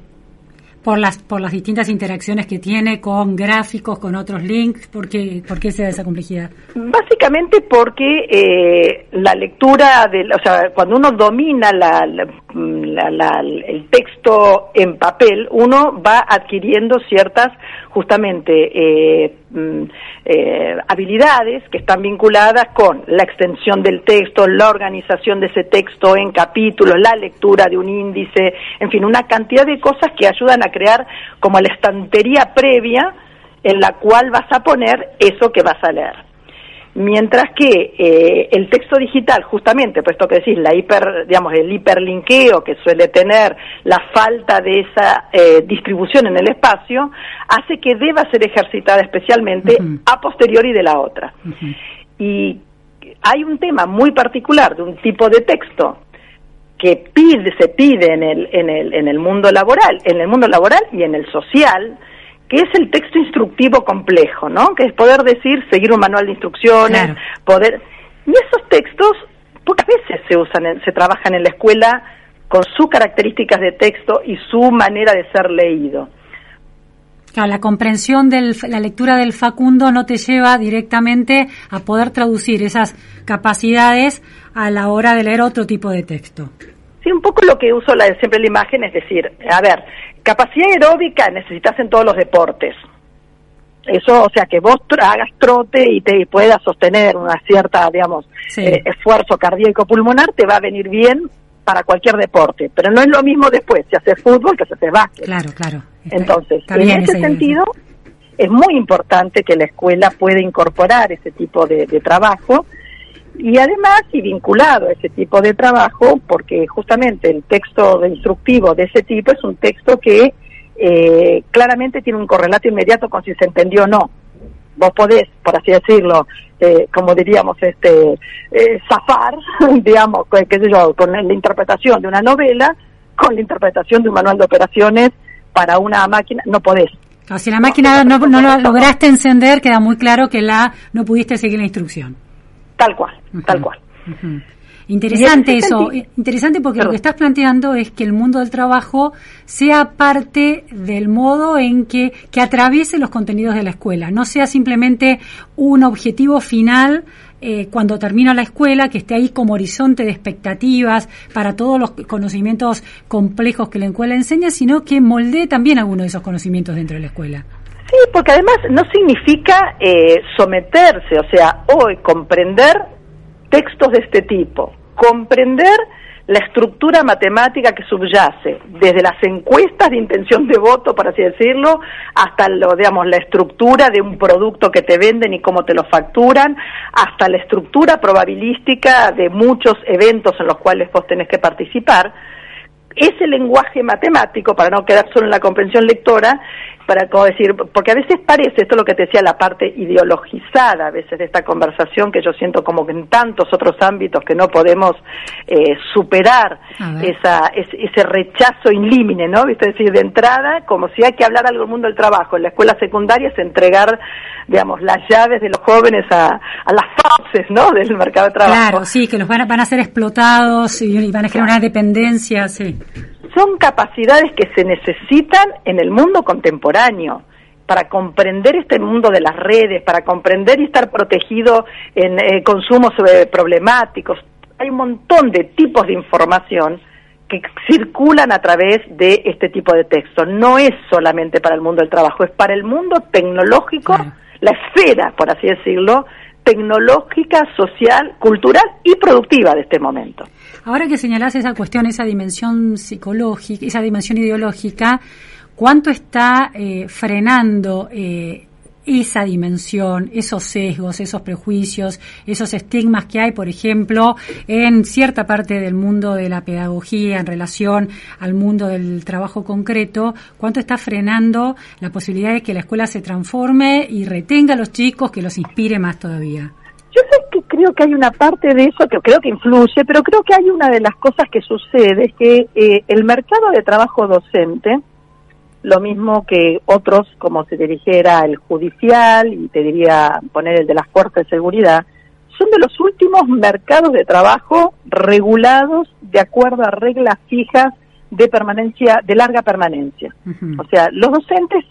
Por las distintas interacciones que tiene con gráficos, con otros links, ¿por qué se da esa complejidad? Básicamente porque la lectura, cuando uno domina el texto en papel, uno va adquiriendo ciertas, justamente, habilidades que están vinculadas con la extensión del texto, la organización de ese texto en capítulos, la lectura de un índice, en fin, una cantidad de cosas que ayudan a crear como la estantería previa en la cual vas a poner eso que vas a leer. Mientras que el texto digital, justamente, por esto que decís, el hiperlinkeo que suele tener, la falta de esa distribución en el espacio, hace que deba ser ejercitada especialmente a posteriori de la otra. Uh-huh. Y hay un tema muy particular de un tipo de texto que se pide en el mundo laboral, y en el social, que es el texto instructivo complejo, ¿no? Que es poder decir, seguir un manual de instrucciones, claro. Y esos textos pocas veces se usan, se trabajan en la escuela con sus características de texto y su manera de ser leído. Claro, la comprensión la lectura del Facundo no te lleva directamente a poder traducir esas capacidades a la hora de leer otro tipo de texto. Sí, un poco lo que uso siempre la imagen, es decir, a ver, capacidad aeróbica necesitas en todos los deportes. Eso, o sea, que vos hagas trote y te puedas sostener una cierta, esfuerzo cardíaco pulmonar, te va a venir bien para cualquier deporte. Pero no es lo mismo después, si haces fútbol que si haces básquet. Claro. Entonces, en ese sentido, es muy importante que la escuela pueda incorporar ese tipo de trabajo. Y además, y vinculado a ese tipo de trabajo, porque justamente el texto instructivo de ese tipo es un texto que claramente tiene un correlato inmediato con si se entendió o no. Vos podés, por así decirlo, como diríamos, zafar, con la interpretación de una novela, con la interpretación de un manual de operaciones para una máquina, no podés. Claro, si la máquina no lograste encender, queda muy claro que no pudiste seguir la instrucción. Tal cual. Uh-huh. Interesante eso, interesante porque lo que estás planteando es que el mundo del trabajo sea parte del modo en que atraviese los contenidos de la escuela, no sea simplemente un objetivo final cuando termina la escuela, que esté ahí como horizonte de expectativas para todos los conocimientos complejos que la escuela enseña, sino que moldee también algunos de esos conocimientos dentro de la escuela. Sí, porque además no significa someterse, hoy comprender textos de este tipo, comprender la estructura matemática que subyace, desde las encuestas de intención de voto, por así decirlo, hasta la estructura de un producto que te venden y cómo te lo facturan, hasta la estructura probabilística de muchos eventos en los cuales vos tenés que participar. Ese lenguaje matemático, para no quedar solo en la comprensión lectora, para como decir, porque a veces parece, esto es lo que te decía, la parte ideologizada a veces de esta conversación, que yo siento como que en tantos otros ámbitos que no podemos superar ese rechazo in limine, ¿no? ¿Viste? Es decir, de entrada, como si hay que hablar algo del mundo del trabajo. En la escuela secundaria es entregar, digamos, las llaves de los jóvenes a las fauces, ¿no?, del mercado de trabajo. Claro, sí, que los van a ser explotados y van a generar una dependencia, sí. Son capacidades que se necesitan en el mundo contemporáneo para comprender este mundo de las redes, para comprender y estar protegido en consumos problemáticos. Hay un montón de tipos de información que circulan a través de este tipo de texto. No es solamente para el mundo del trabajo, es para el mundo tecnológico, la esfera, por así decirlo, tecnológica, social, cultural y productiva de este momento. Ahora que señalás esa cuestión, esa dimensión psicológica, esa dimensión ideológica, ¿cuánto está frenando esa dimensión, esos sesgos, esos prejuicios, esos estigmas que hay, por ejemplo, en cierta parte del mundo de la pedagogía en relación al mundo del trabajo concreto? ¿Cuánto está frenando la posibilidad de que la escuela se transforme y retenga a los chicos, que los inspire más todavía? Yo creo que hay una parte de eso que creo que influye, pero creo que hay una de las cosas que sucede es que el mercado de trabajo docente, lo mismo que otros, como se dirigiera el judicial y te diría poner el de las fuerzas de seguridad, son de los últimos mercados de trabajo regulados de acuerdo a reglas fijas de permanencia, de larga permanencia. Uh-huh. O sea, los docentes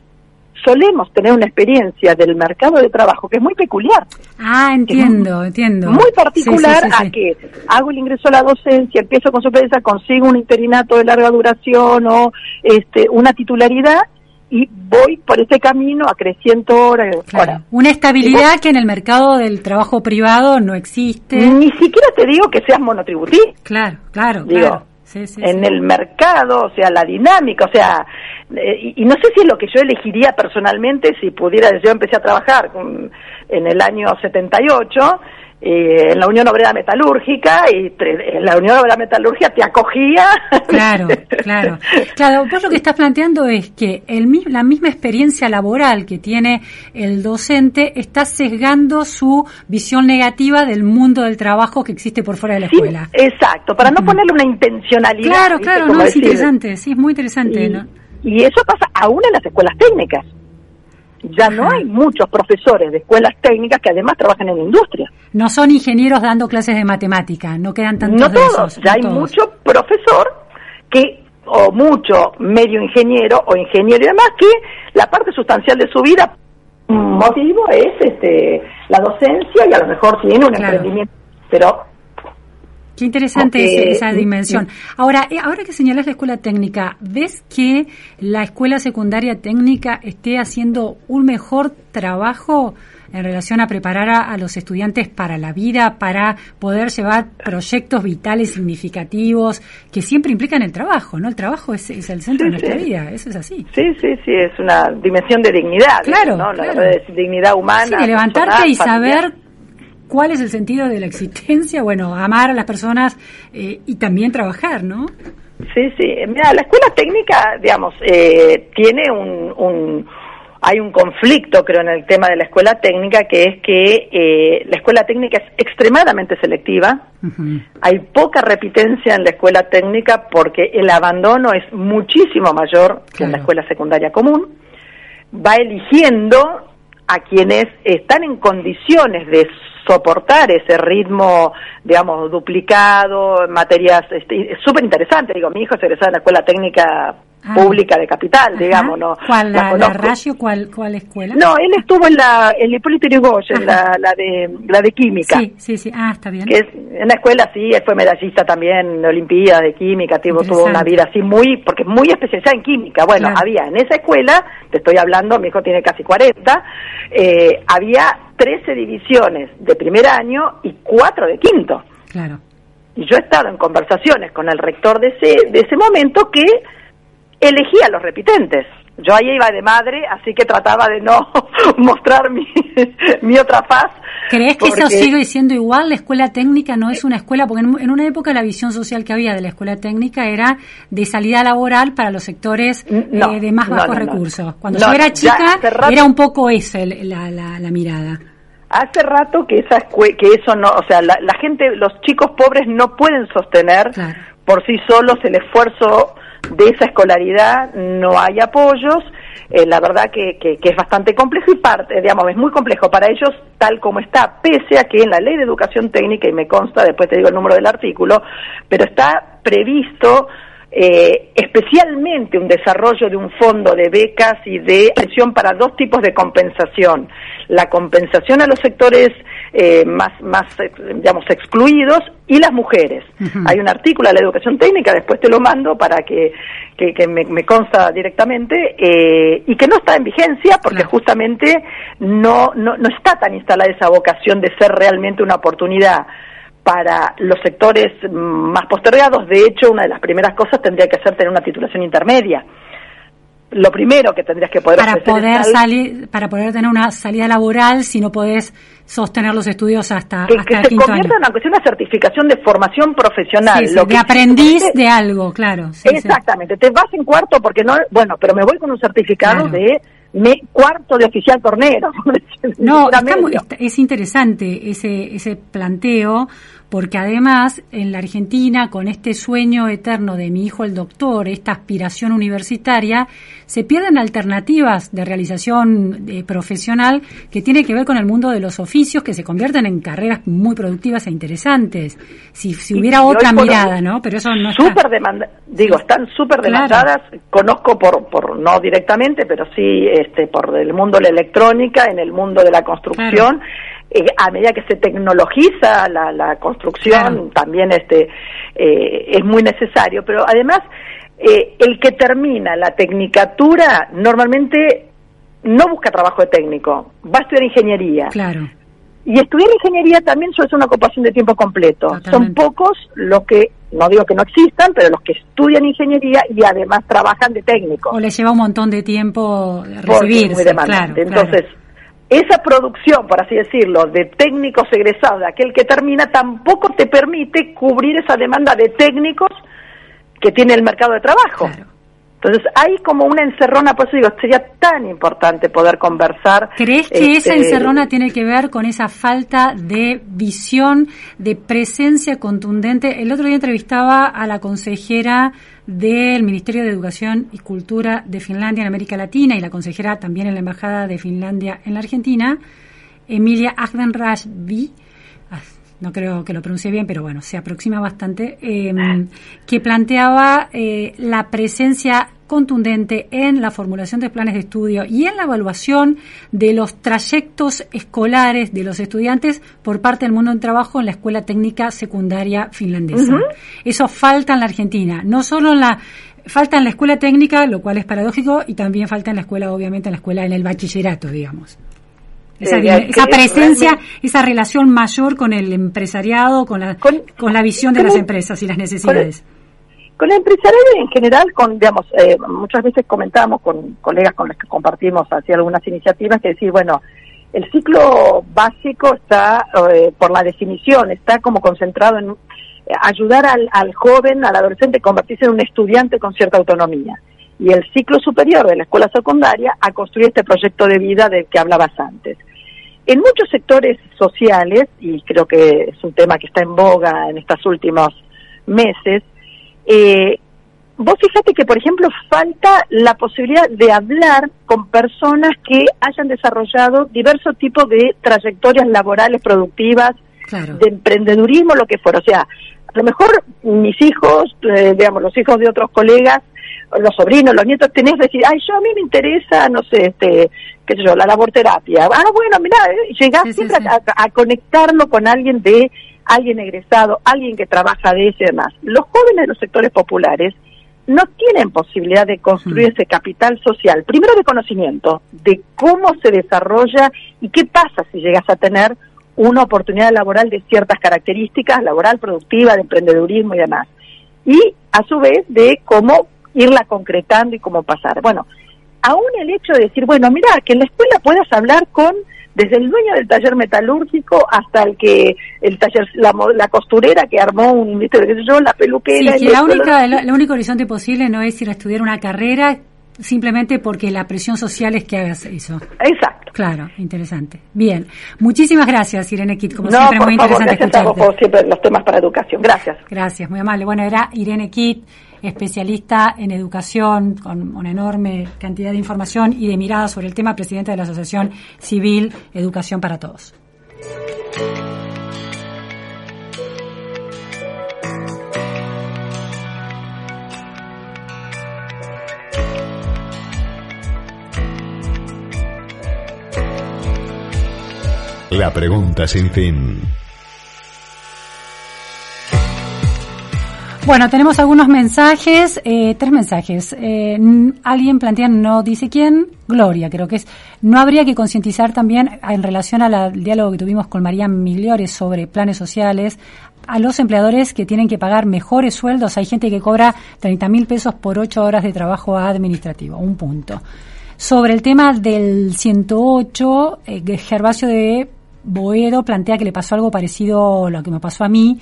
solemos tener una experiencia del mercado de trabajo que es muy peculiar. Ah, entiendo. Muy particular, sí. A que hago el ingreso a la docencia, empiezo con suplencia, consigo un interinato de larga duración o una titularidad y voy por ese camino acreciendo horas. Claro. Una estabilidad que en el mercado del trabajo privado no existe. Ni siquiera te digo que seas monotributista. Claro. Sí. El mercado, o sea, la dinámica, o sea, y no sé si es lo que yo elegiría personalmente si pudiera. Yo empecé a trabajar en el año 78 en la Unión Obrera Metalúrgica, y en la Unión Obrera Metalúrgica te acogía. Claro, vos lo que estás planteando es que la misma experiencia laboral que tiene el docente está sesgando su visión negativa del mundo del trabajo que existe por fuera de la escuela. Exacto, para no ponerle una intencionalidad. Claro, no, es interesante, sí, es muy interesante. Y eso pasa aún en las escuelas técnicas. Ya no hay muchos profesores de escuelas técnicas que además trabajan en industria. No son ingenieros dando clases de matemática, no quedan tantos. No todos, de esos, ya no hay todos. Mucho profesor que, o mucho medio ingeniero o ingeniero y demás, que la parte sustancial de su vida, motivo es la docencia, y a lo mejor tiene un emprendimiento, pero... Qué interesante esa dimensión. Ahora que señalás la escuela técnica, ¿ves que la escuela secundaria técnica esté haciendo un mejor trabajo en relación a preparar a los estudiantes para la vida, para poder llevar proyectos vitales significativos que siempre implican el trabajo, ¿no? El trabajo es el centro de nuestra vida, eso es así. Sí, es una dimensión de dignidad. Claro. De dignidad humana. Sí, de levantarte y saber... ¿Cuál es el sentido de la existencia? Bueno, amar a las personas y también trabajar, ¿no? Sí. Mira, la escuela técnica, digamos, tiene hay un conflicto, creo, en el tema de la escuela técnica, que es que la escuela técnica es extremadamente selectiva. Uh-huh. Hay poca repitencia en la escuela técnica porque el abandono es muchísimo mayor que en la escuela secundaria común. Va eligiendo a quienes están en condiciones de soportar ese ritmo, digamos, duplicado, en materias, es súper interesante. Digo, mi hijo es egresado de la Escuela Técnica Pública de Capital, digamos, ¿no? ¿Cuál, la Rayo, cuál escuela? No, él estuvo en el Hipólito Yrigoyen, la de Química. Sí, está bien. Que es una escuela, sí, fue medallista también en Olimpiadas de Química, tuvo una vida así porque es muy especializada en Química. Bueno, había en esa escuela, te estoy hablando, mi hijo tiene casi 40, había 13 divisiones de primer año y 4 de quinto. Claro. Y yo he estado en conversaciones con el rector de ese momento que elegía a los repitentes. Yo ahí iba de madre, así que trataba de no mostrar mi otra faz. ¿Crees que eso sigue siendo igual? ¿La escuela técnica no es una escuela? Porque en una época la visión social que había de la escuela técnica era de salida laboral para los sectores de más bajos recursos. Cuando yo era chica era un poco esa la mirada. Hace rato que eso no, o sea, la gente, los chicos pobres no pueden sostener por sí solos el esfuerzo de esa escolaridad, no hay apoyos, la verdad que es bastante complejo y es muy complejo para ellos tal como está, pese a que en la Ley de Educación Técnica, y me consta, después te digo el número del artículo, pero está previsto especialmente un desarrollo de un fondo de becas y de atención para dos tipos de compensación. La compensación a los sectores más excluidos y las mujeres. Uh-huh. Hay un artículo de la educación técnica, después te lo mando para que me consta directamente, y que no está en vigencia porque justamente no está tan instalada esa vocación de ser realmente una oportunidad para los sectores más postergados. De hecho, una de las primeras cosas tendría que ser tener una titulación intermedia. Lo primero que tendrías que poder hacer para poder tener una salida laboral si no podés sostener los estudios hasta el quinto año. Que se convierta en una certificación de formación profesional. Sí, lo que aprendiz de algo, claro. Sí, exactamente, sí. Te vas en cuarto porque no... Bueno, pero me voy con un certificado de... cuarto de oficial tornero. No, es interesante ese planteo, porque además en la Argentina, con este sueño eterno de mi hijo el doctor, esta aspiración universitaria, se pierden alternativas de realización profesional que tiene que ver con el mundo de los oficios, que se convierten en carreras muy productivas e interesantes. Si hubiera otra mirada, ¿no? Pero eso no es están súper demandadas. Conozco por no directamente, pero sí por el mundo de la electrónica, en el mundo de la construcción. A medida que se tecnologiza la construcción, también es muy necesario, pero además el que termina la tecnicatura normalmente no busca trabajo de técnico, va a estudiar ingeniería. Claro. Y estudiar ingeniería también suele ser una ocupación de tiempo completo. Totalmente. Son pocos los que, no digo que no existan, pero los que estudian ingeniería y además trabajan de técnico. O les lleva un montón de tiempo recibirse. Muy demandante. Entonces, esa producción, por así decirlo, de técnicos egresados, de aquel que termina, tampoco te permite cubrir esa demanda de técnicos que tiene el mercado de trabajo. Claro. Entonces hay como una encerrona, por eso digo, sería tan importante poder conversar. ¿Crees que esa encerrona tiene que ver con esa falta de visión, de presencia contundente? El otro día entrevistaba a la consejera del Ministerio de Educación y Cultura de Finlandia en América Latina y la consejera también en la Embajada de Finlandia en la Argentina, Emilia Agdenrash. No creo que lo pronuncie bien, pero bueno, se aproxima bastante, que planteaba la presencia contundente en la formulación de planes de estudio y en la evaluación de los trayectos escolares de los estudiantes por parte del mundo del trabajo en la escuela técnica secundaria finlandesa. Uh-huh. Eso falta en la Argentina, no solo falta en la escuela técnica, lo cual es paradójico, y también falta en la escuela, obviamente, en el bachillerato, digamos. Esa presencia, esa relación mayor con el empresariado, con la visión de las empresas y las necesidades. Con el empresariado en general, muchas veces comentábamos con colegas con los que compartimos así algunas iniciativas que decir, bueno, el ciclo básico está, por la definición, está como concentrado en ayudar al joven, al adolescente, convertirse en un estudiante con cierta autonomía. Y el ciclo superior de la escuela secundaria a construir este proyecto de vida del que hablabas antes. En muchos sectores sociales, y creo que es un tema que está en boga en estos últimos meses, vos fíjate que, por ejemplo, falta la posibilidad de hablar con personas que hayan desarrollado diversos tipos de trayectorias laborales productivas, de emprendedurismo, lo que fuera. O sea, a lo mejor mis hijos, los hijos de otros colegas, los sobrinos, los nietos, tenés que decir, a mí me interesa, no sé, qué sé yo, la laborterapia. Bueno, mirá, llegás siempre a conectarlo con alguien alguien egresado, alguien que trabaja de eso y demás. Los jóvenes de los sectores populares no tienen posibilidad de construir ese capital social, primero de conocimiento, de cómo se desarrolla y qué pasa si llegas a tener una oportunidad laboral de ciertas características, laboral, productiva, de emprendedurismo y demás. Y, a su vez, de cómo irla concretando y cómo pasar. Bueno, aún el hecho de decir, bueno, mirá, que en la escuela puedas hablar con, desde el dueño del taller metalúrgico hasta el que, el taller, la costurera que armó un, ¿viste? ¿Qué sé yo? La peluquera. Sí, es que el único horizonte posible no es ir a estudiar una carrera simplemente porque la presión social es que hagas eso. Exacto. Claro, interesante. Bien. Muchísimas gracias, Irene Kitt. Como siempre, muy interesante escucharte. No, por favor, siempre los temas para educación. Gracias. Gracias, muy amable. Bueno, era Irene Kitt, especialista en educación, con una enorme cantidad de información y de miradas sobre el tema, presidenta de la Asociación Civil Educación para Todos. La pregunta sin fin. Bueno, tenemos algunos mensajes, tres mensajes. Alguien plantea, no dice quién, Gloria, creo que es. ¿No habría que concientizar también en relación al diálogo que tuvimos con María Migliori sobre planes sociales a los empleadores que tienen que pagar mejores sueldos? Hay gente que cobra 30.000 pesos por 8 horas de trabajo administrativo, un punto. Sobre el tema del 108, Gervasio de Boedo plantea que le pasó algo parecido a lo que me pasó a mí.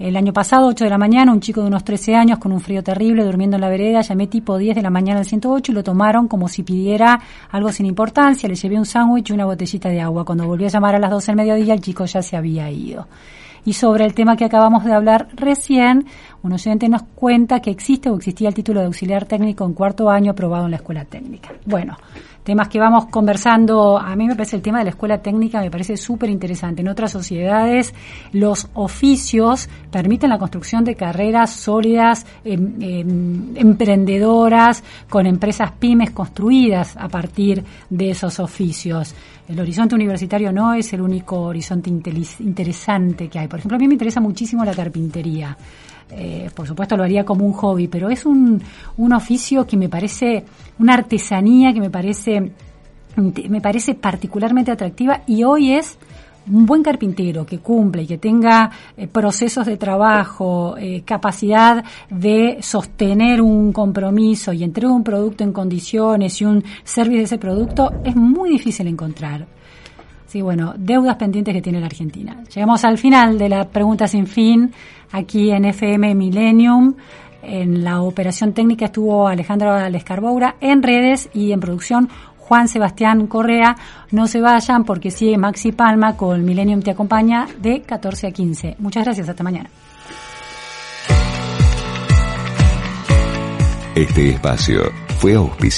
El año pasado, 8 de la mañana, un chico de unos 13 años con un frío terrible, durmiendo en la vereda, llamé tipo 10 de la mañana al 108 y lo tomaron como si pidiera algo sin importancia. Le llevé un sándwich y una botellita de agua. Cuando volví a llamar a las 12 del mediodía, el chico ya se había ido. Y sobre el tema que acabamos de hablar recién, un oyente nos cuenta que existe o existía el título de auxiliar técnico en cuarto año aprobado en la escuela técnica. Bueno, temas que vamos conversando. A mí me parece el tema de la escuela técnica, me parece súper interesante. En otras sociedades, los oficios permiten la construcción de carreras sólidas, emprendedoras, con empresas pymes construidas a partir de esos oficios. El horizonte universitario no es el único horizonte interesante que hay. Por ejemplo, a mí me interesa muchísimo la carpintería. Por supuesto lo haría como un hobby, pero es un oficio que me parece, una artesanía que me parece particularmente atractiva, y hoy es un buen carpintero que cumple y que tenga procesos de trabajo, capacidad de sostener un compromiso y entregar un producto en condiciones y un servicio de ese producto, es muy difícil encontrar. Sí, bueno, deudas pendientes que tiene la Argentina. Llegamos al final de la pregunta sin fin aquí en FM Millennium. En la operación técnica estuvo Alejandra Lescarboura, en redes y en producción Juan Sebastián Correa. No se vayan porque sigue Maxi Palma con Millennium Te Acompaña de 14 a 15. Muchas gracias, hasta mañana. Este espacio fue auspiciado.